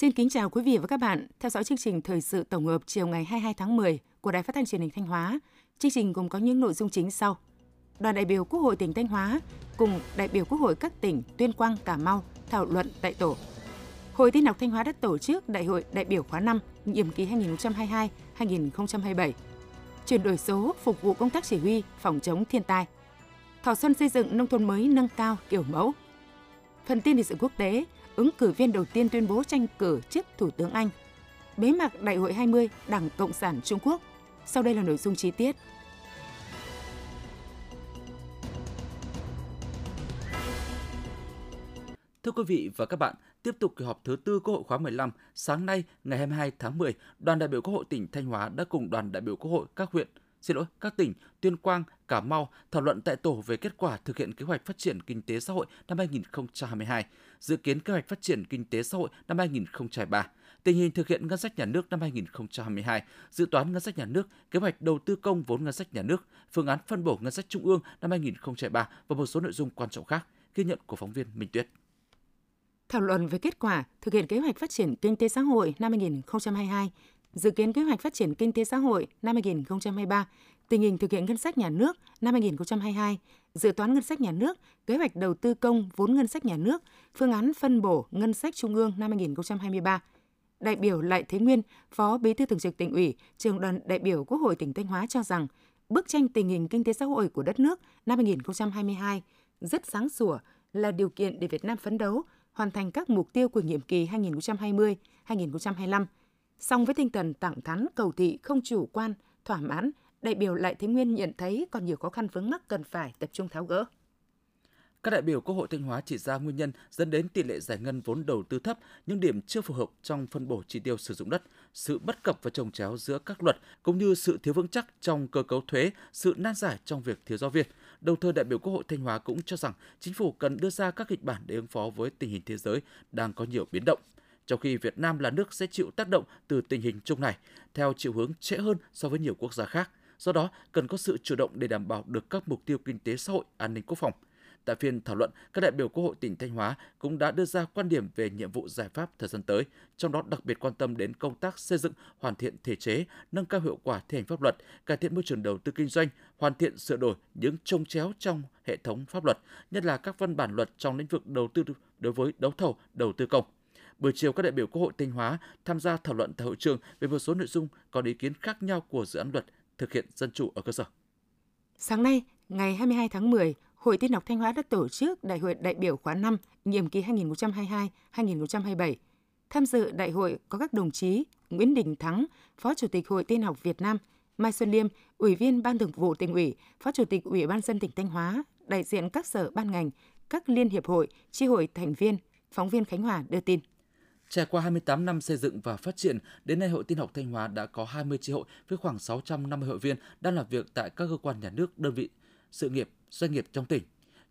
Xin kính chào quý vị và các bạn, theo dõi chương trình thời sự tổng hợp chiều ngày 22 tháng 10 của Đài Phát thanh Truyền hình Thanh Hóa. Chương trình gồm có những nội dung chính sau: Đoàn đại biểu Quốc hội tỉnh Thanh Hóa cùng đại biểu Quốc hội các tỉnh Tuyên Quang, Cà Mau thảo luận tại tổ. Hội Tin học Thanh Hóa đã tổ chức Đại hội đại biểu khóa 5 nhiệm kỳ 2022-2027. Chuyển đổi số phục vụ công tác chỉ huy phòng chống thiên tai. Thọ Xuân xây dựng nông thôn mới nâng cao kiểu mẫu. Phần tin lịch sử quốc tế, ứng cử viên đầu tiên tuyên bố tranh cử chức Thủ tướng Anh. Bế mạc Đại hội 20 Đảng Cộng sản Trung Quốc. Sau đây là nội dung chi tiết. Thưa quý vị và các bạn, tiếp tục kỳ họp thứ tư Quốc hội khóa 15, sáng nay ngày 22 tháng 10, Đoàn đại biểu Quốc hội tỉnh Thanh Hóa đã cùng Đoàn đại biểu Quốc hội các tỉnh Tuyên Quang, Cà Mau thảo luận tại tổ về kết quả thực hiện kế hoạch phát triển kinh tế xã hội năm 2022, dự kiến kế hoạch phát triển kinh tế xã hội năm 2023, tình hình thực hiện ngân sách nhà nước năm 2022, dự toán ngân sách nhà nước, kế hoạch đầu tư công vốn ngân sách nhà nước, phương án phân bổ ngân sách trung ương năm 2023 và một số nội dung quan trọng khác. Ghi nhận của phóng viên Minh Tuyết. Thảo luận về kết quả thực hiện kế hoạch phát triển kinh tế xã hội năm 2022, dự kiến kế hoạch phát triển kinh tế xã hội năm 2023, tình hình thực hiện ngân sách nhà nước năm 2022, dự toán ngân sách nhà nước, kế hoạch đầu tư công vốn ngân sách nhà nước, phương án phân bổ ngân sách trung ương năm 2023. Đại biểu Lại Thế Nguyên, Phó Bí thư Thường trực Tỉnh ủy, Trưởng đoàn đại biểu Quốc hội tỉnh Thanh Hóa cho rằng, bức tranh tình hình kinh tế xã hội của đất nước năm 2022 rất sáng sủa, là điều kiện để Việt Nam phấn đấu hoàn thành các mục tiêu của nhiệm kỳ 2020-2025. Song với tinh thần thẳng thắn, cầu thị, không chủ quan, thỏa mãn, đại biểu Lại Thế Nguyên nhận thấy còn nhiều khó khăn vướng mắc cần phải tập trung tháo gỡ. Các đại biểu Quốc hội Thanh Hóa chỉ ra nguyên nhân dẫn đến tỷ lệ giải ngân vốn đầu tư thấp, những điểm chưa phù hợp trong phân bổ chi tiêu sử dụng đất, sự bất cập và chồng chéo giữa các luật, cũng như sự thiếu vững chắc trong cơ cấu thuế, sự nan giải trong việc thiếu giáo viên. Đồng thời, đại biểu Quốc hội Thanh Hóa cũng cho rằng chính phủ cần đưa ra các kịch bản để ứng phó với tình hình thế giới đang có nhiều biến động, trong khi Việt Nam là nước sẽ chịu tác động từ tình hình chung này theo chiều hướng trễ hơn so với nhiều quốc gia khác. Do đó, cần có sự chủ động để đảm bảo được các mục tiêu kinh tế xã hội, an ninh quốc phòng. Tại phiên thảo luận, các đại biểu Quốc hội tỉnh Thanh Hóa cũng đã đưa ra quan điểm về nhiệm vụ giải pháp thời gian tới, trong đó đặc biệt quan tâm đến công tác xây dựng, hoàn thiện thể chế, nâng cao hiệu quả thi hành pháp luật, cải thiện môi trường đầu tư kinh doanh, hoàn thiện sửa đổi những chông chéo trong hệ thống pháp luật, nhất là các văn bản luật trong lĩnh vực đầu tư đối với đấu thầu, đầu tư công. Buổi chiều, các đại biểu Quốc hội Thanh Hóa tham gia thảo luận tại hội trường về một số nội dung có ý kiến khác nhau của dự án luật thực hiện dân chủ ở cơ sở. Sáng nay, ngày 22 tháng 10, Hội Tin học Thanh Hóa đã tổ chức Đại hội đại biểu khóa 5, nhiệm kỳ 2022-2027. Tham dự đại hội có các đồng chí Nguyễn Đình Thắng, Phó Chủ tịch Hội Tin học Việt Nam, Mai Xuân Liêm, Ủy viên Ban Thường vụ Tỉnh ủy, Phó Chủ tịch Ủy ban nhân dân tỉnh Thanh Hóa, đại diện các sở ban ngành, các liên hiệp hội, chi hội thành viên. Phóng viên Khánh Hòa đưa tin. Trải qua 28 năm xây dựng và phát triển, đến nay Hội Tin học Thanh Hóa đã có 20 chi hội với khoảng 650 hội viên đang làm việc tại các cơ quan nhà nước, đơn vị sự nghiệp, doanh nghiệp trong tỉnh.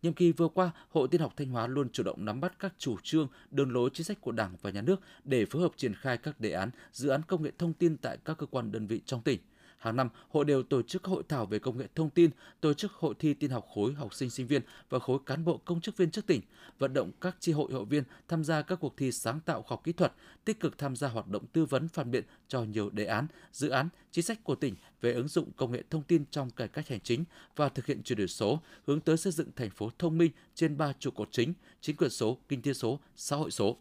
Nhiệm kỳ vừa qua, Hội Tin học Thanh Hóa luôn chủ động nắm bắt các chủ trương, đường lối chính sách của Đảng và Nhà nước để phối hợp triển khai các đề án, dự án công nghệ thông tin tại các cơ quan đơn vị trong tỉnh. Hàng năm, hội đều tổ chức hội thảo về công nghệ thông tin, tổ chức hội thi tin học khối học sinh sinh viên và khối cán bộ công chức viên chức tỉnh, vận động các chi hội hội viên tham gia các cuộc thi sáng tạo khoa học kỹ thuật, tích cực tham gia hoạt động tư vấn phản biện cho nhiều đề án, dự án, chính sách của tỉnh về ứng dụng công nghệ thông tin trong cải cách hành chính và thực hiện chuyển đổi số, hướng tới xây dựng thành phố thông minh trên 3 trụ cột chính quyền số, kinh tế số, xã hội số.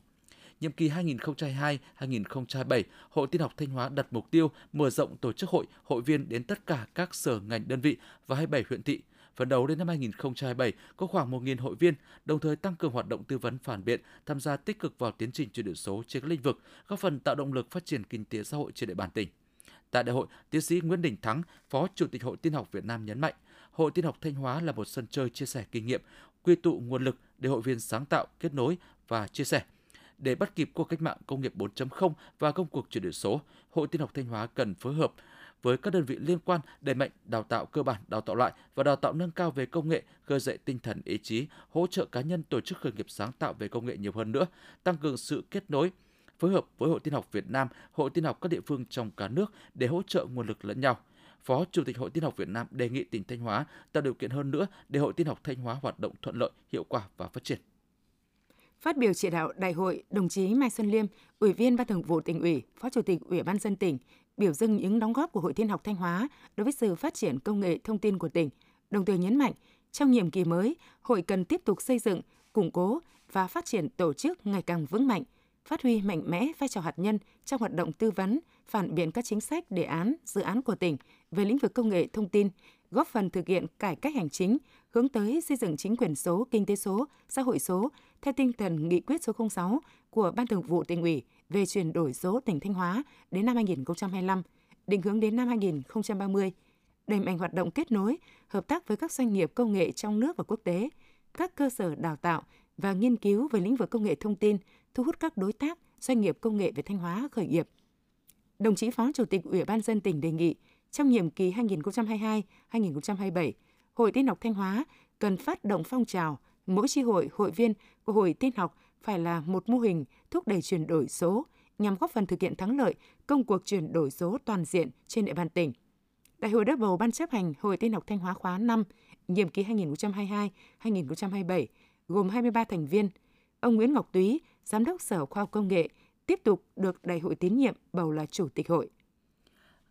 Nhiệm kỳ 2022-2027, Hội Tin học Thanh Hóa đặt mục tiêu mở rộng tổ chức hội, hội viên đến tất cả các sở ngành đơn vị và 27 huyện thị. Phấn đấu đến năm 2027 có khoảng 1.000 hội viên, đồng thời tăng cường hoạt động tư vấn phản biện, tham gia tích cực vào tiến trình chuyển đổi số trên các lĩnh vực, góp phần tạo động lực phát triển kinh tế xã hội trên địa bàn tỉnh. Tại đại hội, Tiến sĩ Nguyễn Đình Thắng, Phó Chủ tịch Hội Tin học Việt Nam nhấn mạnh, Hội Tin học Thanh Hóa là một sân chơi chia sẻ kinh nghiệm, quy tụ nguồn lực để hội viên sáng tạo, kết nối và chia sẻ. Để bắt kịp cuộc cách mạng công nghiệp 4.0 và công cuộc chuyển đổi số, Hội Tin học Thanh Hóa cần phối hợp với các đơn vị liên quan đẩy mạnh đào tạo cơ bản, đào tạo lại và đào tạo nâng cao về công nghệ, khơi dậy tinh thần ý chí, hỗ trợ cá nhân tổ chức khởi nghiệp sáng tạo về công nghệ nhiều hơn nữa, tăng cường sự kết nối, phối hợp với Hội Tin học Việt Nam, Hội Tin học các địa phương trong cả nước để hỗ trợ nguồn lực lẫn nhau. Phó Chủ tịch Hội Tin học Việt Nam đề nghị tỉnh Thanh Hóa tạo điều kiện hơn nữa để Hội Tin học Thanh Hóa hoạt động thuận lợi, hiệu quả và phát triển. Phát biểu chỉ đạo đại hội, đồng chí Mai Xuân Liêm, Ủy viên Ban Thường vụ Tỉnh ủy, Phó Chủ tịch Ủy ban nhân dân tỉnh, biểu dương những đóng góp của Hội Thiên học Thanh Hóa đối với sự phát triển công nghệ thông tin của tỉnh, đồng thời nhấn mạnh trong nhiệm kỳ mới, hội cần tiếp tục xây dựng, củng cố và phát triển tổ chức ngày càng vững mạnh, phát huy mạnh mẽ vai trò hạt nhân trong hoạt động tư vấn, phản biện các chính sách, đề án, dự án của tỉnh về lĩnh vực công nghệ thông tin, góp phần thực hiện cải cách hành chính, hướng tới xây dựng chính quyền số, kinh tế số, xã hội số, theo tinh thần nghị quyết số 06 của Ban Thường vụ Tỉnh ủy về chuyển đổi số tỉnh Thanh Hóa đến năm 2025, định hướng đến năm 2030, đẩy mạnh hoạt động kết nối, hợp tác với các doanh nghiệp công nghệ trong nước và quốc tế, các cơ sở đào tạo và nghiên cứu về lĩnh vực công nghệ thông tin, thu hút các đối tác, doanh nghiệp công nghệ về Thanh Hóa khởi nghiệp. Đồng chí Phó Chủ tịch Ủy ban nhân dân tỉnh đề nghị trong nhiệm kỳ 2022-2027, Hội Tin học Thanh Hóa cần phát động phong trào mỗi chi hội, hội viên của Hội Tin học phải là một mô hình thúc đẩy chuyển đổi số nhằm góp phần thực hiện thắng lợi công cuộc chuyển đổi số toàn diện trên địa bàn tỉnh. Đại hội đã bầu Ban chấp hành Hội Tin học Thanh Hóa khóa 5, nhiệm kỳ 2022-2027, gồm 23 thành viên. Ông Nguyễn Ngọc Túy, Giám đốc Sở Khoa học Công nghệ, tiếp tục được Đại hội tín nhiệm bầu là Chủ tịch hội.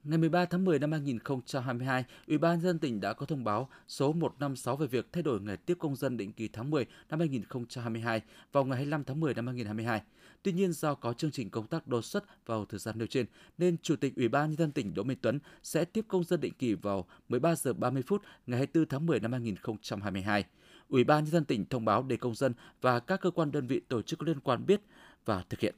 Ngày 13 tháng 10 năm 2022, Ủy ban nhân dân tỉnh đã có thông báo số 156 về việc thay đổi ngày tiếp công dân định kỳ tháng 10 năm 2022 vào ngày 25 tháng 10 năm 2022. Tuy nhiên, do có chương trình công tác đột xuất vào thời gian nêu trên, nên Chủ tịch Ủy ban nhân dân tỉnh Đỗ Minh Tuấn sẽ tiếp công dân định kỳ vào 13 giờ 30 phút ngày 24 tháng 10 năm 2022. Ủy ban nhân dân tỉnh thông báo để công dân và các cơ quan đơn vị tổ chức liên quan biết và thực hiện.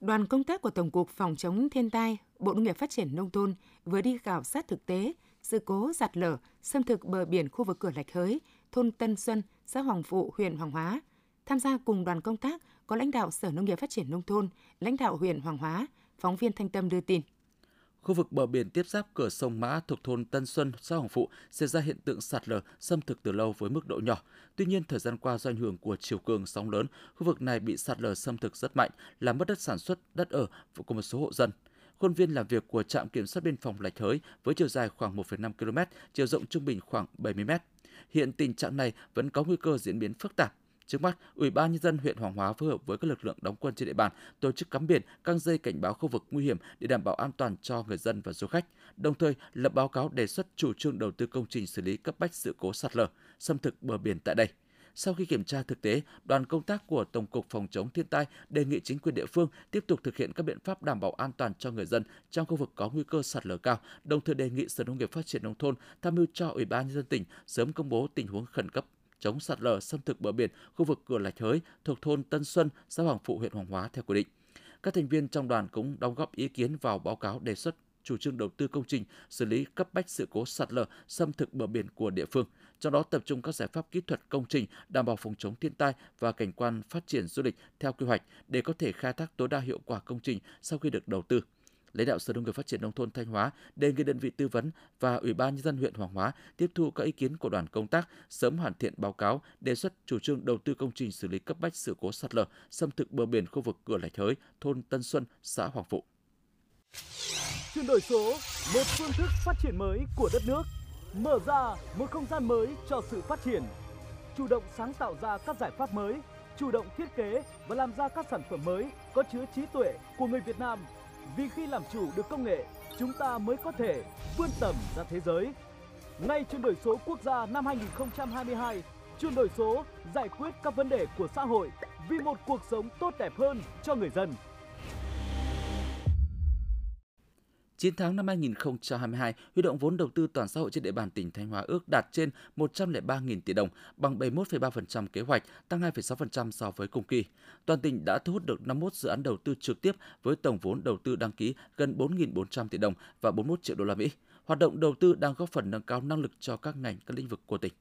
Đoàn công tác của Tổng cục Phòng chống thiên tai, Bộ Nông nghiệp Phát triển Nông thôn vừa đi khảo sát thực tế sự cố sạt lở xâm thực bờ biển khu vực Cửa Lạch Hới, thôn Tân Xuân, xã Hoàng Phụ, huyện Hoàng Hóa. Tham gia cùng đoàn công tác có lãnh đạo Sở Nông nghiệp Phát triển Nông thôn, lãnh đạo huyện Hoàng Hóa, phóng viên Thanh Tâm đưa tin. Khu vực bờ biển tiếp giáp cửa sông Mã thuộc thôn Tân Xuân, xã Hoàng Phụ xảy ra hiện tượng sạt lở xâm thực từ lâu với mức độ nhỏ. Tuy nhiên, thời gian qua do ảnh hưởng của chiều cường sóng lớn, khu vực này bị sạt lở xâm thực rất mạnh, làm mất đất sản xuất, đất ở của một số hộ dân. Khuôn viên làm việc của trạm kiểm soát biên phòng Lạch Hới với chiều dài khoảng 1,5 km, chiều rộng trung bình khoảng 70 m. Hiện tình trạng này vẫn có nguy cơ diễn biến phức tạp. Trước mắt, Ủy ban nhân dân huyện Hoàng Hóa phối hợp với các lực lượng đóng quân trên địa bàn tổ chức cắm biển, căng dây cảnh báo khu vực nguy hiểm để đảm bảo an toàn cho người dân và du khách. Đồng thời, lập báo cáo đề xuất chủ trương đầu tư công trình xử lý cấp bách sự cố sạt lở, xâm thực bờ biển tại đây. Sau khi kiểm tra thực tế, đoàn công tác của Tổng cục Phòng chống thiên tai đề nghị chính quyền địa phương tiếp tục thực hiện các biện pháp đảm bảo an toàn cho người dân trong khu vực có nguy cơ sạt lở cao, đồng thời đề nghị Sở Nông nghiệp Phát triển Nông thôn tham mưu cho Ủy ban nhân dân tỉnh sớm công bố tình huống khẩn cấp chống sạt lở xâm thực bờ biển khu vực Cửa Lạch Hới thuộc thôn Tân Xuân, xã Hoàng Phụ, huyện Hoàng Hóa theo quy định. Các thành viên trong đoàn cũng đóng góp ý kiến vào báo cáo đề xuất chủ trương đầu tư công trình xử lý cấp bách sự cố sạt lở xâm thực bờ biển của địa phương, trong đó tập trung các giải pháp kỹ thuật công trình đảm bảo phòng chống thiên tai và cảnh quan phát triển du lịch theo quy hoạch để có thể khai thác tối đa hiệu quả công trình sau khi được đầu tư. Lãnh đạo Sở Nông nghiệp Phát triển Nông thôn Thanh Hóa đề nghị đơn vị tư vấn và Ủy ban nhân dân huyện Hoàng Hóa tiếp thu các ý kiến của đoàn công tác, sớm hoàn thiện báo cáo đề xuất chủ trương đầu tư công trình xử lý cấp bách sự cố sạt lở xâm thực bờ biển khu vực Cửa Lạch Hới, thôn Tân Xuân, xã Hoàng Phụ. Chuyển đổi số, một phương thức phát triển mới của đất nước, mở ra một không gian mới cho sự phát triển, chủ động sáng tạo ra các giải pháp mới, chủ động thiết kế và làm ra các sản phẩm mới có chứa trí tuệ của người Việt Nam. Vì khi làm chủ được công nghệ, chúng ta mới có thể vươn tầm ra thế giới. Ngay chuyển đổi số quốc gia năm 2022, chuyển đổi số giải quyết các vấn đề của xã hội vì một cuộc sống tốt đẹp hơn cho người dân. 9 tháng năm 2022, huy động vốn đầu tư toàn xã hội trên địa bàn tỉnh Thanh Hóa ước đạt trên 103.000 tỷ đồng, bằng 71,3% kế hoạch, tăng 2,6% so với cùng kỳ. Toàn tỉnh đã thu hút được 51 dự án đầu tư trực tiếp với tổng vốn đầu tư đăng ký gần 4.400 tỷ đồng và 41 triệu đô la Mỹ. Hoạt động đầu tư đang góp phần nâng cao năng lực cho các ngành, các lĩnh vực của tỉnh.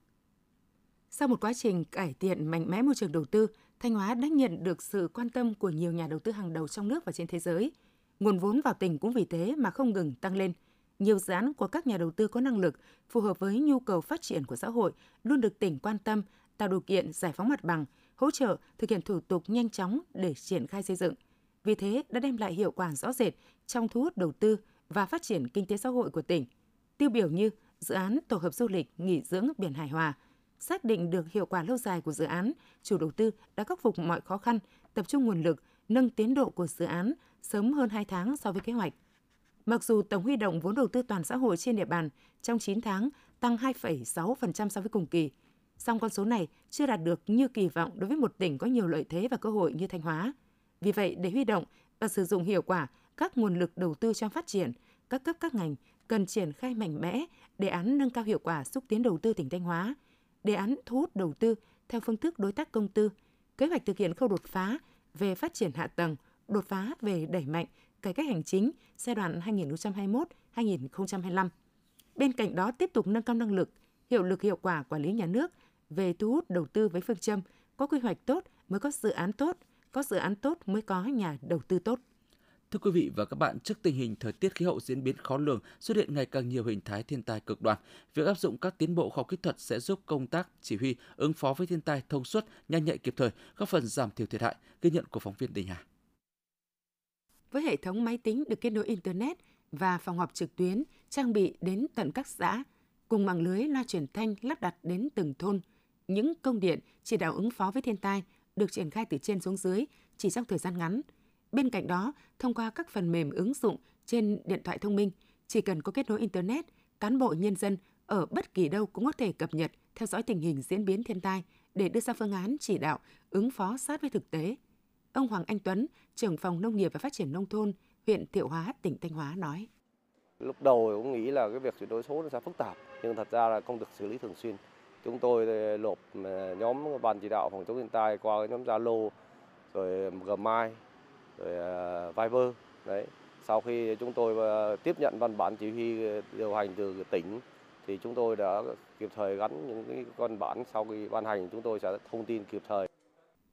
Sau một quá trình cải thiện mạnh mẽ môi trường đầu tư, Thanh Hóa đã nhận được sự quan tâm của nhiều nhà đầu tư hàng đầu trong nước và trên thế giới. Nguồn vốn vào tỉnh cũng vì thế mà không ngừng tăng lên. Nhiều dự án của các nhà đầu tư có năng lực, phù hợp với nhu cầu phát triển của xã hội, luôn được tỉnh quan tâm, tạo điều kiện giải phóng mặt bằng, hỗ trợ, thực hiện thủ tục nhanh chóng để triển khai xây dựng. Vì thế đã đem lại hiệu quả rõ rệt trong thu hút đầu tư và phát triển kinh tế xã hội của tỉnh. Tiêu biểu như dự án tổ hợp du lịch nghỉ dưỡng biển Hải Hòa, Xác định được hiệu quả lâu dài của dự án, chủ đầu tư đã khắc phục mọi khó khăn, tập trung nguồn lực, nâng tiến độ của dự án sớm hơn 2 tháng so với kế hoạch. Mặc dù tổng huy động vốn đầu tư toàn xã hội trên địa bàn trong 9 tháng tăng 2,6% so với cùng kỳ, song con số này chưa đạt được như kỳ vọng đối với một tỉnh có nhiều lợi thế và cơ hội như Thanh Hóa. Vì vậy, để huy động và sử dụng hiệu quả các nguồn lực đầu tư trong phát triển, các cấp các ngành cần triển khai mạnh mẽ đề án nâng cao hiệu quả xúc tiến đầu tư tỉnh Thanh Hóa, đề án thu hút đầu tư theo phương thức đối tác công tư, kế hoạch thực hiện khâu đột phá về phát triển hạ tầng, đột phá về đẩy mạnh cải cách hành chính giai đoạn 2021-2025. Bên cạnh đó tiếp tục nâng cao năng lực, hiệu lực hiệu quả quản lý nhà nước về thu hút đầu tư với phương châm có quy hoạch tốt mới có dự án tốt, có dự án tốt mới có nhà đầu tư tốt. Thưa quý vị và các bạn, trước tình hình thời tiết khí hậu diễn biến khó lường, xuất hiện ngày càng nhiều hình thái thiên tai cực đoan, việc áp dụng các tiến bộ khoa học kỹ thuật sẽ giúp công tác chỉ huy ứng phó với thiên tai thông suốt, nhanh nhạy kịp thời, góp phần giảm thiểu thiệt hại. Ghi nhận của phóng viên Đình Hà. Với hệ thống máy tính được kết nối internet và phòng họp trực tuyến trang bị đến tận các xã, cùng mạng lưới loa truyền thanh lắp đặt đến từng thôn, những công điện chỉ đạo ứng phó với thiên tai được triển khai từ trên xuống dưới chỉ trong thời gian ngắn. Bên cạnh đó, thông qua các phần mềm ứng dụng trên điện thoại thông minh, chỉ cần có kết nối internet, cán bộ nhân dân ở bất kỳ đâu cũng có thể cập nhật, theo dõi tình hình diễn biến thiên tai để đưa ra phương án chỉ đạo ứng phó sát với thực tế. Ông Hoàng Anh Tuấn, trưởng phòng Nông nghiệp và Phát triển nông thôn, huyện Thiệu Hóa, tỉnh Thanh Hóa nói: Lúc đầu cũng nghĩ là cái việc chuyển đổi số nó sẽ phức tạp, nhưng thật ra là công việc xử lý thường xuyên. Chúng tôi lộp nhóm ban chỉ đạo phòng chống thiên tai qua cái nhóm Zalo, rồi Gmail, rồi Viber. Đấy, sau khi chúng tôi tiếp nhận văn bản chỉ huy điều hành từ tỉnh thì chúng tôi đã kịp thời gắn những cái văn bản sau khi ban hành, chúng tôi sẽ thông tin kịp thời.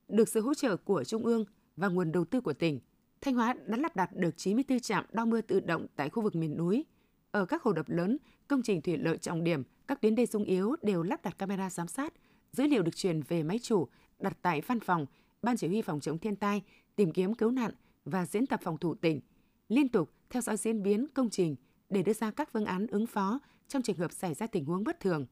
Được sự hỗ trợ của Trung ương và nguồn đầu tư của tỉnh, Thanh Hóa đã lắp đặt được 94 trạm đo mưa tự động tại khu vực miền núi. Ở các hồ đập lớn, công trình thủy lợi trọng điểm, các tuyến đê sung yếu đều lắp đặt camera giám sát. Dữ liệu được truyền về máy chủ, đặt tại văn phòng, ban chỉ huy phòng chống thiên tai, tìm kiếm cứu nạn và diễn tập phòng thủ tỉnh. Liên tục theo dõi diễn biến công trình để đưa ra các phương án ứng phó trong trường hợp xảy ra tình huống bất thường.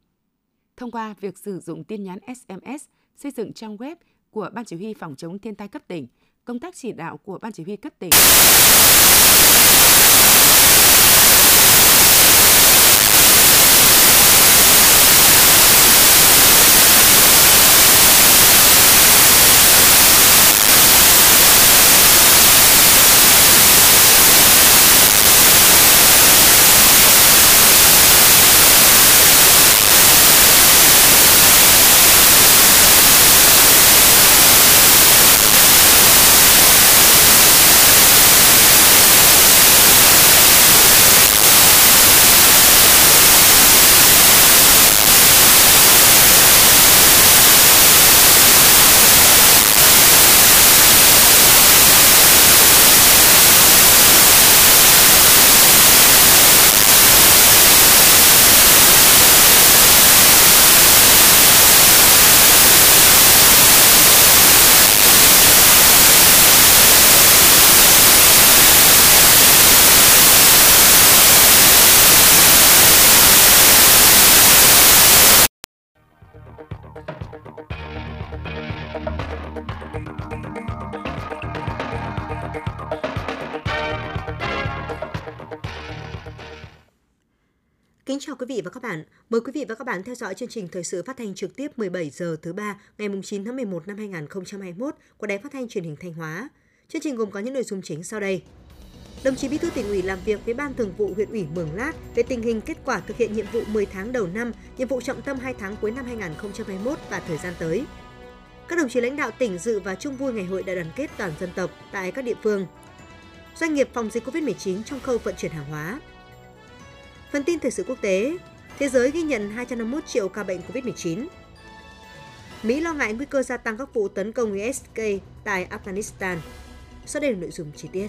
Thông qua việc sử dụng tin nhắn SMS, xây dựng trang web của ban chỉ huy phòng chống thiên tai cấp tỉnh, công tác chỉ đạo của ban chỉ huy cấp tỉnh. Kính chào quý vị và các bạn. Mời quý vị và các bạn theo dõi chương trình thời sự phát thanh trực tiếp 17 giờ thứ 3 ngày 9 tháng 11 năm 2021 của Đài Phát thanh Truyền hình Thanh Hóa. Chương trình gồm có những nội dung chính sau đây. Đồng chí Bí thư Tỉnh ủy làm việc với Ban Thường vụ Huyện ủy Mường Lát về tình hình kết quả thực hiện nhiệm vụ 10 tháng đầu năm, nhiệm vụ trọng tâm 2 tháng cuối năm 2021 và thời gian tới. Các đồng chí lãnh đạo tỉnh dự và chung vui ngày hội đại đoàn kết toàn dân tộc tại các địa phương. Doanh nghiệp phòng dịch Covid-19 trong khâu vận chuyển hàng hóa. Phần tin thời sự quốc tế, thế giới ghi nhận 251 triệu ca bệnh Covid-19. Mỹ lo ngại nguy cơ gia tăng các vụ tấn công ISK tại Afghanistan. Sau đây là nội dung chi tiết.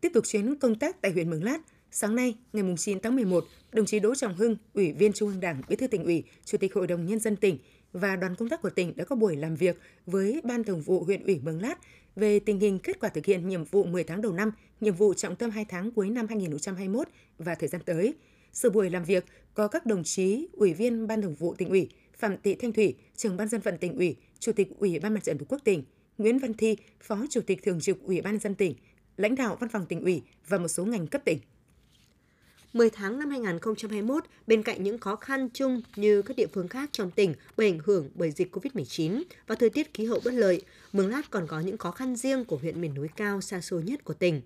Tiếp tục chuyến công tác tại huyện Mường Lát, sáng nay, ngày 9 tháng 11, đồng chí Đỗ Trọng Hưng, Ủy viên Trung ương Đảng, Bí thư Tỉnh ủy, Chủ tịch Hội đồng Nhân dân tỉnh và đoàn công tác của tỉnh đã có buổi làm việc với Ban Thường vụ Huyện ủy Mường Lát về tình hình kết quả thực hiện nhiệm vụ 10 tháng đầu năm, nhiệm vụ trọng tâm 2 tháng cuối năm 2021 và thời gian tới. Sự buổi làm việc có các đồng chí Ủy viên Ban Thường vụ Tỉnh ủy, Phạm Thị Thanh Thủy, Trưởng Ban Dân vận Tỉnh ủy, Chủ tịch Ủy ban Mặt trận Tổ quốc tỉnh, Nguyễn Văn Thi, Phó Chủ tịch Thường trực Ủy ban nhân dân tỉnh, lãnh đạo Văn phòng Tỉnh ủy và một số ngành cấp tỉnh. 10 tháng năm 2021, bên cạnh những khó khăn chung như các địa phương khác trong tỉnh bị ảnh hưởng bởi dịch COVID-19 và thời tiết khí hậu bất lợi, Mường Lát còn có những khó khăn riêng của huyện miền núi cao xa xôi nhất của tỉnh.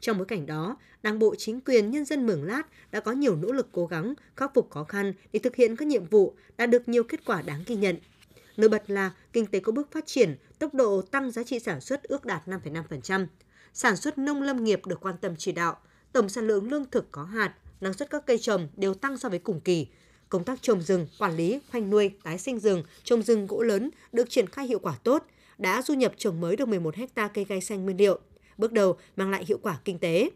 Trong bối cảnh đó, Đảng bộ, chính quyền, nhân dân Mường Lát đã có nhiều nỗ lực cố gắng khắc phục khó khăn để thực hiện các nhiệm vụ, đã được nhiều kết quả đáng ghi nhận. Nổi bật là kinh tế có bước phát triển, tốc độ tăng giá trị sản xuất ước đạt 5,5%, sản xuất nông lâm nghiệp được quan tâm chỉ đạo, tổng sản lượng lương thực có hạt, năng suất các cây trồng đều tăng so với cùng kỳ. Công tác trồng rừng, quản lý, khoanh nuôi, tái sinh rừng, trồng rừng gỗ lớn được triển khai hiệu quả tốt, đã du nhập trồng mới được 11 ha cây gai xanh nguyên liệu, bước đầu mang lại hiệu quả kinh tế.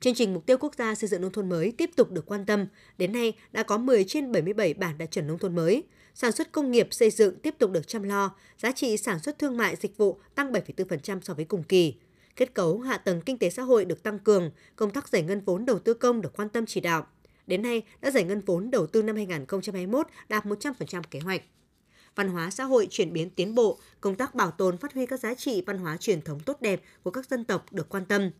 Chương trình Mục tiêu Quốc gia xây dựng nông thôn mới tiếp tục được quan tâm. Đến nay đã có 10 trên 77 bản đạt chuẩn nông thôn mới. Sản xuất công nghiệp xây dựng tiếp tục được chăm lo, giá trị sản xuất thương mại dịch vụ tăng 7,4% so với cùng kỳ. Kết cấu hạ tầng kinh tế xã hội được tăng cường, công tác giải ngân vốn đầu tư công được quan tâm chỉ đạo. Đến nay đã giải ngân vốn đầu tư năm 2021 đạt 100% kế hoạch. Văn hóa xã hội chuyển biến tiến bộ, công tác bảo tồn phát huy các giá trị văn hóa truyền thống tốt đẹp của các dân tộc được quan tâm.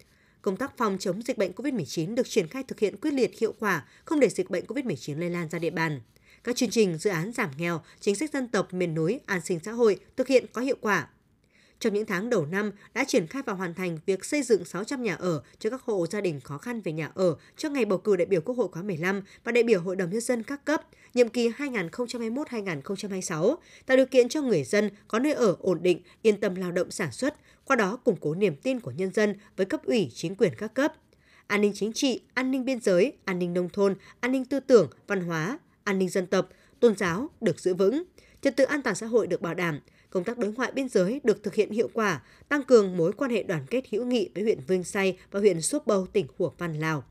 Công tác phòng chống dịch bệnh COVID-19 được triển khai thực hiện quyết liệt hiệu quả, không để dịch bệnh COVID-19 lây lan ra địa bàn. Các chương trình, dự án giảm nghèo, chính sách dân tộc miền núi, an sinh xã hội thực hiện có hiệu quả. Trong những tháng đầu năm đã triển khai và hoàn thành việc xây dựng 600 nhà ở cho các hộ gia đình khó khăn về nhà ở trước ngày bầu cử đại biểu Quốc hội khóa 15 và đại biểu Hội đồng nhân dân các cấp nhiệm kỳ 2021-2026, tạo điều kiện cho người dân có nơi ở ổn định, yên tâm lao động sản xuất, qua đó củng cố niềm tin của nhân dân với cấp ủy, chính quyền các cấp. An ninh chính trị, an ninh biên giới, an ninh nông thôn, an ninh tư tưởng, văn hóa, an ninh dân tộc, tôn giáo được giữ vững, trật tự an toàn xã hội được bảo đảm. Công tác đối ngoại biên giới được thực hiện hiệu quả, tăng cường mối quan hệ đoàn kết hữu nghị với huyện Viêng Xay và huyện Sốp Bâu, tỉnh Hủa Phăn, Lào.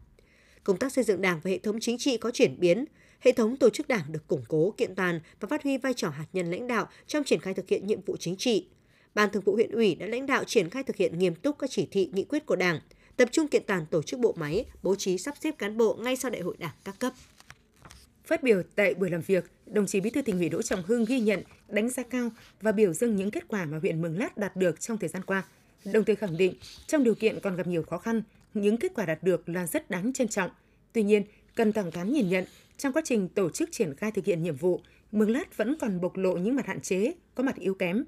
Công tác xây dựng Đảng và hệ thống chính trị có chuyển biến, hệ thống tổ chức Đảng được củng cố, kiện toàn và phát huy vai trò hạt nhân lãnh đạo trong triển khai thực hiện nhiệm vụ chính trị. Ban Thường vụ huyện ủy đã lãnh đạo triển khai thực hiện nghiêm túc các chỉ thị, nghị quyết của Đảng, tập trung kiện toàn tổ chức bộ máy, bố trí sắp xếp cán bộ ngay sau đại hội Đảng các cấp. Phát biểu tại buổi làm việc, đồng chí Bí thư Tỉnh ủy Đỗ Trọng Hưng ghi nhận, đánh giá cao và biểu dương những kết quả mà huyện Mường Lát đạt được trong thời gian qua. Đồng thời khẳng định, trong điều kiện còn gặp nhiều khó khăn, những kết quả đạt được là rất đáng trân trọng. Tuy nhiên, cần thẳng thắn nhìn nhận, trong quá trình tổ chức triển khai thực hiện nhiệm vụ, Mường Lát vẫn còn bộc lộ những mặt hạn chế, có mặt yếu kém.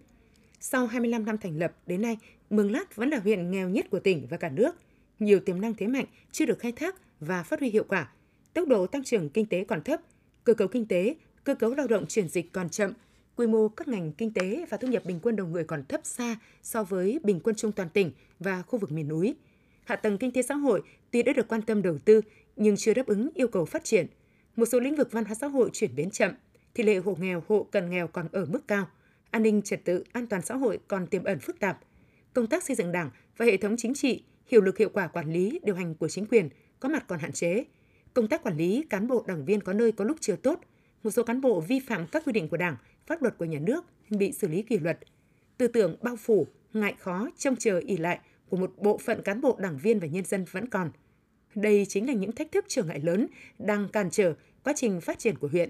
Sau 25 năm thành lập đến nay, Mường Lát vẫn là huyện nghèo nhất của tỉnh và cả nước. Nhiều tiềm năng thế mạnh chưa được khai thác và phát huy hiệu quả. Tốc độ tăng trưởng kinh tế còn thấp, cơ cấu kinh tế, cơ cấu lao động chuyển dịch còn chậm, quy mô các ngành kinh tế và thu nhập bình quân đầu người còn thấp xa so với bình quân chung toàn tỉnh và khu vực miền núi. Hạ tầng kinh tế xã hội tuy đã được quan tâm đầu tư nhưng chưa đáp ứng yêu cầu phát triển. Một số lĩnh vực văn hóa xã hội chuyển biến chậm, tỷ lệ hộ nghèo, hộ cận nghèo còn ở mức cao, an ninh trật tự, an toàn xã hội còn tiềm ẩn phức tạp. Công tác xây dựng Đảng và hệ thống chính trị, hiệu lực hiệu quả quản lý, điều hành của chính quyền có mặt còn hạn chế. Công tác quản lý cán bộ đảng viên có nơi có lúc chưa tốt, một số cán bộ vi phạm các quy định của Đảng, pháp luật của nhà nước bị xử lý kỷ luật. Tư tưởng bao phủ, ngại khó, trông chờ ỷ lại của một bộ phận cán bộ đảng viên và nhân dân vẫn còn. Đây chính là những thách thức trở ngại lớn đang cản trở quá trình phát triển của huyện.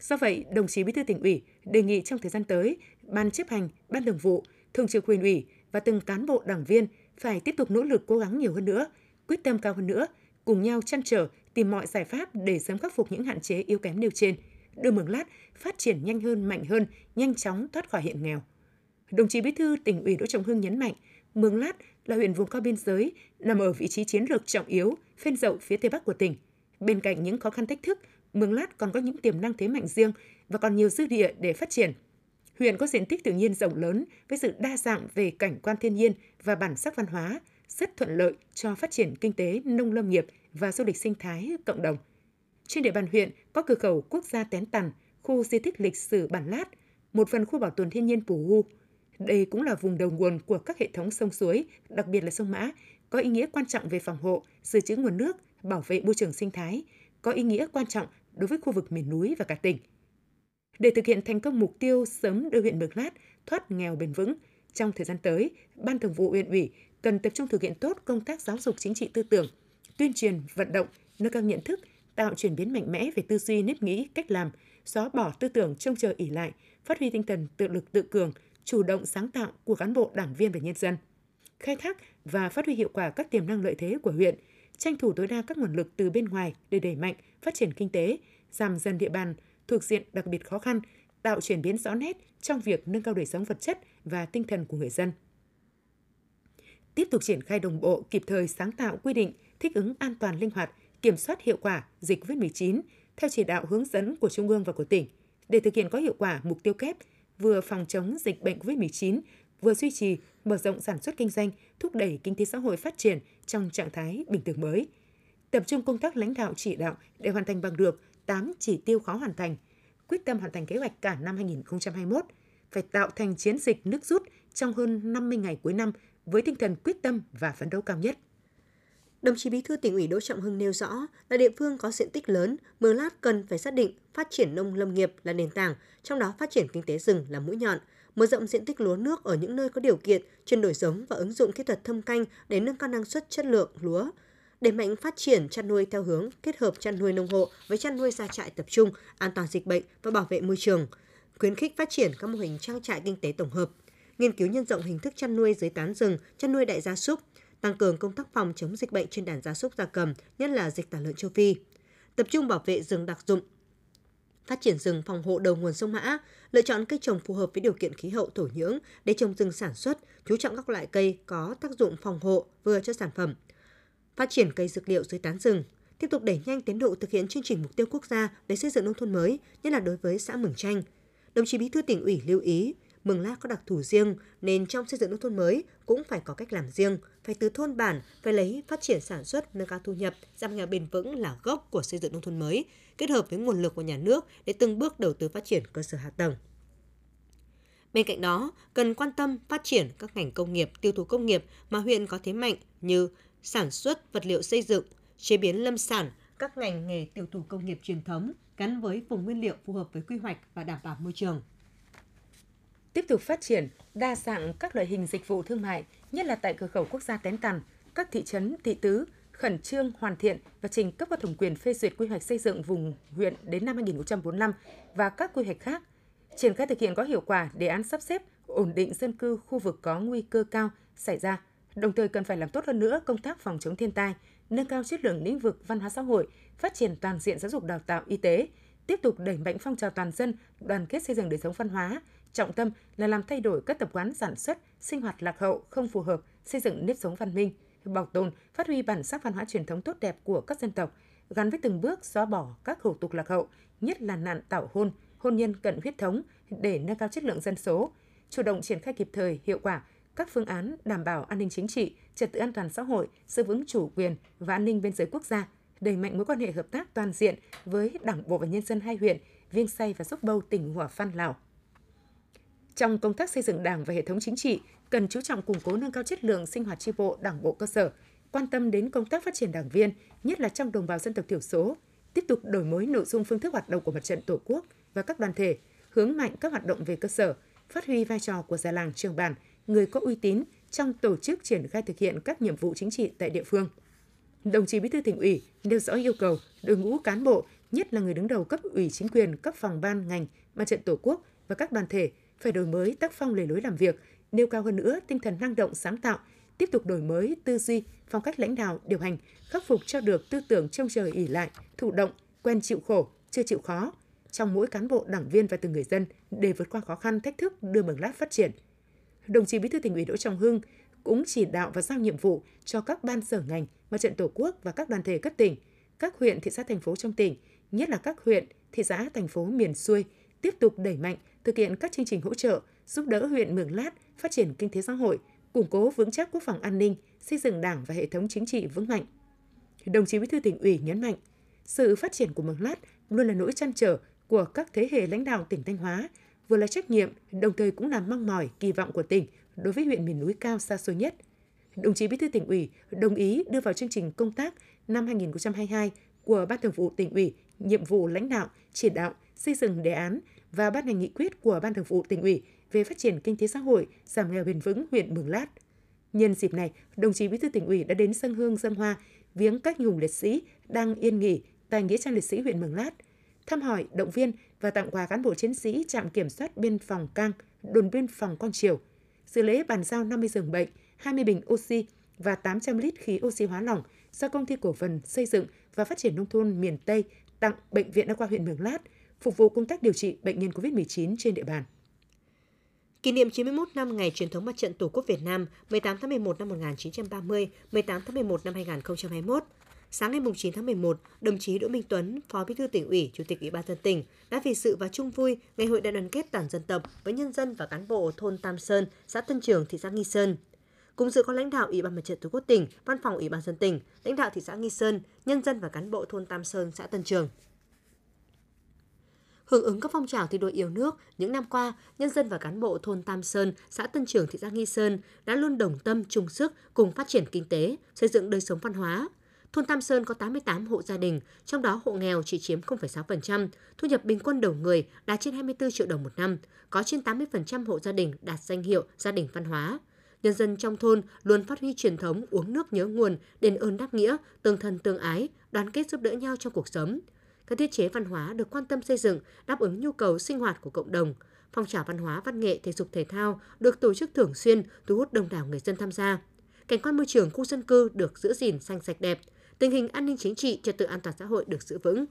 Do vậy, đồng chí Bí thư Tỉnh ủy đề nghị trong thời gian tới, Ban chấp hành, Ban Thường vụ, Thường trực huyện ủy và từng cán bộ đảng viên phải tiếp tục nỗ lực cố gắng nhiều hơn nữa, quyết tâm cao hơn nữa, cùng nhau trăn trở tìm mọi giải pháp để sớm khắc phục những hạn chế yếu kém nêu trên, đưa Mường Lát phát triển nhanh hơn, mạnh hơn, nhanh chóng thoát khỏi hiện nghèo. Đồng chí Bí thư Tỉnh ủy Đỗ Trọng Hưng nhấn mạnh, Mường Lát là huyện vùng cao biên giới, nằm ở vị trí chiến lược trọng yếu, phên dậu phía Tây Bắc của tỉnh. Bên cạnh những khó khăn thách thức, Mường Lát còn có những tiềm năng thế mạnh riêng và còn nhiều dư địa để phát triển. Huyện có diện tích tự nhiên rộng lớn với sự đa dạng về cảnh quan thiên nhiên và bản sắc văn hóa, rất thuận lợi cho phát triển kinh tế, nông lâm nghiệp và du lịch sinh thái cộng đồng. Trên địa bàn huyện có cửa khẩu quốc gia Tén Tằn, khu di tích lịch sử Bản Lát, một phần khu bảo tồn thiên nhiên Pù Hu. Đây cũng là vùng đầu nguồn của các hệ thống sông suối, đặc biệt là sông Mã, có ý nghĩa quan trọng về phòng hộ, dự trữ nguồn nước, bảo vệ môi trường sinh thái, có ý nghĩa quan trọng đối với khu vực miền núi và cả tỉnh. Để thực hiện thành công mục tiêu sớm đưa huyện Mường Lát thoát nghèo bền vững, trong thời gian tới, Ban Thường vụ huyện ủy cần tập trung thực hiện tốt công tác giáo dục chính trị tư tưởng, tuyên truyền, vận động, nâng cao nhận thức tạo chuyển biến mạnh mẽ về tư duy, nếp nghĩ, cách làm, xóa bỏ tư tưởng trông chờ ỷ lại, phát huy tinh thần tự lực tự cường, chủ động sáng tạo của cán bộ, đảng viên và nhân dân. Khai thác và phát huy hiệu quả các tiềm năng lợi thế của huyện, tranh thủ tối đa các nguồn lực từ bên ngoài để đẩy mạnh phát triển kinh tế, giảm dần địa bàn thuộc diện đặc biệt khó khăn, tạo chuyển biến rõ nét trong việc nâng cao đời sống vật chất và tinh thần của người dân. Tiếp tục triển khai đồng bộ, kịp thời, sáng tạo quy định thích ứng an toàn, linh hoạt, kiểm soát hiệu quả dịch COVID-19 theo chỉ đạo hướng dẫn của Trung ương và của tỉnh để thực hiện có hiệu quả mục tiêu kép vừa phòng chống dịch bệnh COVID-19, vừa duy trì, mở rộng sản xuất kinh doanh, thúc đẩy kinh tế xã hội phát triển trong trạng thái bình thường mới. Tập trung công tác lãnh đạo chỉ đạo để hoàn thành bằng được 8 chỉ tiêu khó hoàn thành, quyết tâm hoàn thành kế hoạch cả năm 2021, phải tạo thành chiến dịch nước rút trong hơn 50 ngày cuối năm với tinh thần quyết tâm và phấn đấu cao nhất. Đồng chí Bí thư Tỉnh ủy Đỗ Trọng Hưng nêu rõ là địa phương có diện tích lớn, Mường Lát cần phải xác định phát triển nông lâm nghiệp là nền tảng, trong đó phát triển kinh tế rừng là mũi nhọn, mở rộng diện tích lúa nước ở những nơi có điều kiện, chuyển đổi giống và ứng dụng kỹ thuật thâm canh để nâng cao năng suất, chất lượng lúa. Đẩy mạnh phát triển chăn nuôi theo hướng kết hợp chăn nuôi nông hộ với chăn nuôi gia trại tập trung, an toàn dịch bệnh và bảo vệ môi trường. Khuyến khích phát triển các mô hình trang trại kinh tế tổng hợp, nghiên cứu nhân rộng hình thức chăn nuôi dưới tán rừng, chăn nuôi đại gia súc, tăng cường công tác phòng chống dịch bệnh trên đàn gia súc gia cầm, nhất là dịch tả lợn châu Phi. Tập trung bảo vệ rừng đặc dụng, phát triển rừng phòng hộ đầu nguồn sông Mã, lựa chọn cây trồng phù hợp với điều kiện khí hậu, thổ nhưỡng để trồng rừng sản xuất, chú trọng các loại cây có tác dụng phòng hộ vừa cho sản phẩm. Phát triển cây dược liệu dưới tán rừng, tiếp tục đẩy nhanh tiến độ thực hiện chương trình mục tiêu quốc gia về xây dựng nông thôn mới, nhất là đối với xã Mường Chanh. Đồng chí Bí thư Tỉnh ủy lưu ý, Mường Lát có đặc thù riêng nên trong xây dựng nông thôn mới cũng phải có cách làm riêng, phải từ thôn bản, phải lấy phát triển sản xuất, nâng cao thu nhập, giảm nghèo bền vững là gốc của xây dựng nông thôn mới, kết hợp với nguồn lực của nhà nước để từng bước đầu tư phát triển cơ sở hạ tầng. Bên cạnh đó, cần quan tâm phát triển các ngành công nghiệp, tiêu thụ công nghiệp mà huyện có thế mạnh như sản xuất vật liệu xây dựng, chế biến lâm sản, các ngành nghề tiêu thụ công nghiệp truyền thống gắn với vùng nguyên liệu phù hợp với quy hoạch và đảm bảo môi trường. Tiếp tục phát triển đa dạng các loại hình dịch vụ thương mại, nhất là tại cửa khẩu quốc gia Tén Tằn, các thị trấn, thị tứ, khẩn trương hoàn thiện và trình cấp có thẩm quyền phê duyệt quy hoạch xây dựng vùng huyện đến năm 2045 và các quy hoạch khác, triển khai thực hiện có hiệu quả đề án sắp xếp ổn định dân cư khu vực có nguy cơ cao xảy ra. Đồng thời cần phải làm tốt hơn nữa công tác phòng chống thiên tai, nâng cao chất lượng lĩnh vực văn hóa xã hội, phát triển toàn diện giáo dục, đào tạo, y tế, tiếp tục đẩy mạnh phong trào toàn dân đoàn kết xây dựng đời sống văn hóa, trọng tâm là làm thay đổi các tập quán sản xuất, sinh hoạt lạc hậu, không phù hợp, xây dựng nếp sống văn minh, bảo tồn, phát huy bản sắc văn hóa truyền thống tốt đẹp của các dân tộc, gắn với từng bước xóa bỏ các hủ tục lạc hậu, nhất là nạn tảo hôn, hôn nhân cận huyết thống để nâng cao chất lượng dân số, chủ động triển khai kịp thời, hiệu quả các phương án đảm bảo an ninh chính trị, trật tự an toàn xã hội, giữ vững chủ quyền và an ninh biên giới quốc gia, đẩy mạnh mối quan hệ hợp tác toàn diện với Đảng bộ và nhân dân hai huyện Viêng Xay và Sốp Bâu, tỉnh Hủa Phăn, Lào. Trong công tác xây dựng Đảng và hệ thống chính trị, cần chú trọng củng cố nâng cao chất lượng sinh hoạt chi bộ Đảng bộ cơ sở, quan tâm đến công tác phát triển đảng viên, nhất là trong đồng bào dân tộc thiểu số, tiếp tục đổi mới nội dung phương thức hoạt động của Mặt trận Tổ quốc và các đoàn thể, hướng mạnh các hoạt động về cơ sở, phát huy vai trò của già làng trưởng bản, người có uy tín trong tổ chức triển khai thực hiện các nhiệm vụ chính trị tại địa phương. Đồng chí Bí thư Tỉnh ủy nêu rõ yêu cầu đội ngũ cán bộ, nhất là người đứng đầu cấp ủy chính quyền, các phòng ban ngành, Mặt trận Tổ quốc và các đoàn thể phải đổi mới tác phong, lề lối làm việc, nêu cao hơn nữa tinh thần năng động, sáng tạo, tiếp tục đổi mới tư duy, phong cách lãnh đạo, điều hành, khắc phục cho được tư tưởng trông chờ ỷ lại, thụ động, quen chịu khổ, chưa chịu khó trong mỗi cán bộ, đảng viên và từng người dân để vượt qua khó khăn, thách thức, đưa Mường Lát phát triển. Đồng chí Bí thư Tỉnh ủy Đỗ Trọng Hưng cũng chỉ đạo và giao nhiệm vụ cho các ban, sở, ngành, Mặt trận Tổ quốc và các đoàn thể cấp tỉnh, các huyện, thị xã, thành phố trong tỉnh, nhất là các huyện, thị xã, thành phố miền xuôi, tiếp tục đẩy mạnh thực hiện các chương trình hỗ trợ, giúp đỡ huyện Mường Lát phát triển kinh tế xã hội, củng cố vững chắc quốc phòng an ninh, xây dựng Đảng và hệ thống chính trị vững mạnh. Đồng chí Bí thư Tỉnh ủy nhấn mạnh, sự phát triển của Mường Lát luôn là nỗi trăn trở của các thế hệ lãnh đạo tỉnh Thanh Hóa, vừa là trách nhiệm, đồng thời cũng là mong mỏi, kỳ vọng của tỉnh đối với huyện miền núi cao xa xôi nhất. Đồng chí Bí thư Tỉnh ủy đồng ý đưa vào chương trình công tác năm 2022 của Ban Thường vụ Tỉnh ủy, nhiệm vụ lãnh đạo, chỉ đạo, xây dựng đề án và ban hành nghị quyết của Ban Thường vụ Tỉnh ủy về phát triển kinh tế xã hội, giảm nghèo bền vững huyện Mường Lát. Nhân dịp này, đồng chí Bí thư Tỉnh ủy đã đến sân hương dân hoa viếng các anh hùng liệt sĩ đang yên nghỉ tại nghĩa trang liệt sĩ huyện Mường Lát, thăm hỏi, động viên và tặng quà cán bộ chiến sĩ trạm kiểm soát biên phòng Cang, đồn biên phòng Quang Triều, dự lễ bàn giao 50 giường bệnh, 20 bình oxy và 800 lít khí oxy hóa lỏng do Công ty Cổ phần Xây dựng và Phát triển Nông thôn miền Tây tặng Bệnh viện Đa khoa huyện Mường Lát, phục vụ công tác điều trị bệnh nhân COVID-19 trên địa bàn. Kỷ niệm 91 năm ngày truyền thống Mặt trận Tổ quốc Việt Nam 18 tháng 11 năm 1930, 18 tháng 11 năm 2021. Sáng ngày 9 tháng 11, đồng chí Đỗ Minh Tuấn, Phó Bí thư Tỉnh ủy, Chủ tịch Ủy ban nhân dân tỉnh đã vì sự và chung vui ngày hội đại đoàn kết toàn dân tộc với nhân dân và cán bộ thôn Tam Sơn, xã Tân Trường, thị xã Nghi Sơn. Cùng dự có lãnh đạo Ủy ban Mặt trận Tổ quốc tỉnh, Văn phòng Ủy ban nhân dân tỉnh, lãnh đạo thị xã Nghi Sơn, nhân dân và cán bộ thôn Tam Sơn, xã Tân Trường. Hưởng ứng các phong trào thi đua yêu nước, những năm qua, nhân dân và cán bộ thôn Tam Sơn, xã Tân Trường, thị xã Nghi Sơn đã luôn đồng tâm chung sức cùng phát triển kinh tế, xây dựng đời sống văn hóa. Thôn Tam Sơn có 88 hộ gia đình, trong đó hộ nghèo chỉ chiếm 0,6%, thu nhập bình quân đầu người đạt trên 24 triệu đồng một năm, có trên 80% hộ gia đình đạt danh hiệu gia đình văn hóa. Nhân dân trong thôn luôn phát huy truyền thống uống nước nhớ nguồn, đền ơn đáp nghĩa, tương thân tương ái, đoàn kết giúp đỡ nhau trong cuộc sống. Các thiết chế văn hóa được quan tâm xây dựng, đáp ứng nhu cầu sinh hoạt của cộng đồng. Phong trào văn hóa, văn nghệ, thể dục thể thao được tổ chức thường xuyên, thu hút đông đảo người dân tham gia. Cảnh quan môi trường khu dân cư được giữ gìn xanh sạch đẹp. Tình hình an ninh chính trị, trật tự an toàn xã hội được giữ vững.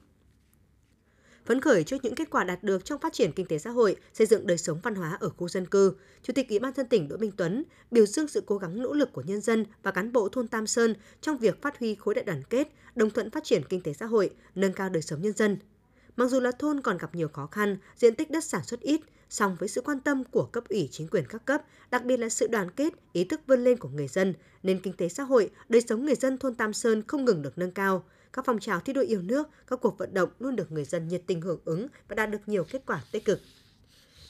Phấn khởi trước những kết quả đạt được trong phát triển kinh tế xã hội, xây dựng đời sống văn hóa ở khu dân cư, Chủ tịch Ủy ban nhân dân tỉnh Đỗ Minh Tuấn biểu dương sự cố gắng nỗ lực của nhân dân và cán bộ thôn Tam Sơn trong việc phát huy khối đại đoàn kết, đồng thuận phát triển kinh tế xã hội, nâng cao đời sống nhân dân. Mặc dù là thôn còn gặp nhiều khó khăn, diện tích đất sản xuất ít, song với sự quan tâm của cấp ủy chính quyền các cấp, đặc biệt là sự đoàn kết, ý thức vươn lên của người dân, nên kinh tế xã hội, đời sống người dân thôn Tam Sơn không ngừng được nâng cao. Các phong trào thi đua yêu nước, các cuộc vận động luôn được người dân nhiệt tình hưởng ứng và đạt được nhiều kết quả tích cực.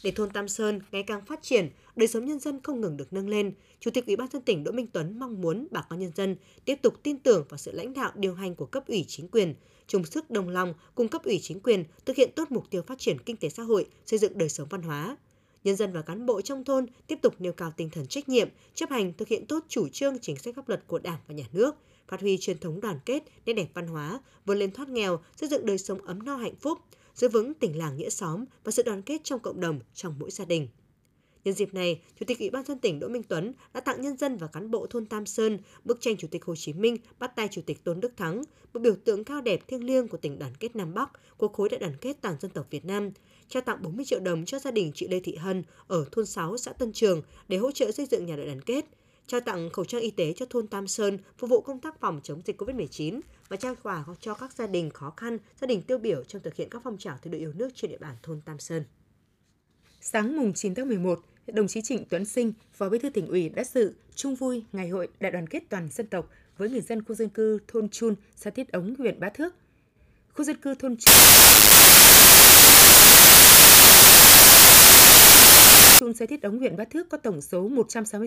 Để thôn Tam Sơn ngày càng phát triển, đời sống nhân dân không ngừng được nâng lên, Chủ tịch Ủy ban nhân dân tỉnh Đỗ Minh Tuấn mong muốn bà con nhân dân tiếp tục tin tưởng vào sự lãnh đạo điều hành của cấp ủy chính quyền, chung sức đồng lòng cùng cấp ủy chính quyền thực hiện tốt mục tiêu phát triển kinh tế xã hội, xây dựng đời sống văn hóa. Nhân dân và cán bộ trong thôn tiếp tục nêu cao tinh thần trách nhiệm, chấp hành thực hiện tốt chủ trương chính sách pháp luật của Đảng và Nhà nước, phát huy truyền thống đoàn kết, nét đẹp văn hóa, vươn lên thoát nghèo, xây dựng đời sống ấm no hạnh phúc, giữ vững tình làng nghĩa xóm và sự đoàn kết trong cộng đồng, trong mỗi gia đình. Nhân dịp này, Chủ tịch Ủy ban nhân dân tỉnh Đỗ Minh Tuấn đã tặng nhân dân và cán bộ thôn Tam Sơn bức tranh Chủ tịch Hồ Chí Minh bắt tay Chủ tịch Tôn Đức Thắng, một biểu tượng cao đẹp thiêng liêng của tỉnh đoàn kết Nam Bắc, của khối đại đoàn kết toàn dân tộc Việt Nam, trao tặng 40 triệu đồng cho gia đình chị Lê Thị Hân ở thôn 6 xã Tân Trường để hỗ trợ xây dựng nhà đại đoàn kết, trao tặng khẩu trang y tế cho thôn Tam Sơn phục vụ công tác phòng chống dịch COVID-19 và trao quà cho các gia đình khó khăn, gia đình tiêu biểu trong thực hiện các phong trào thi đua yêu nước trên địa bàn thôn Tam Sơn. Sáng mùng 9 tháng 11, đồng chí Trịnh Tuấn Sinh, Phó Bí thư Tỉnh ủy đã dự chung vui ngày hội đại đoàn kết toàn dân tộc với người dân khu dân cư thôn Chun, xã Thiết Ống, huyện Bá Thước. Khu dân cư thôn Chun, xã Thiết Ống, huyện Bá Thước có tổng số 160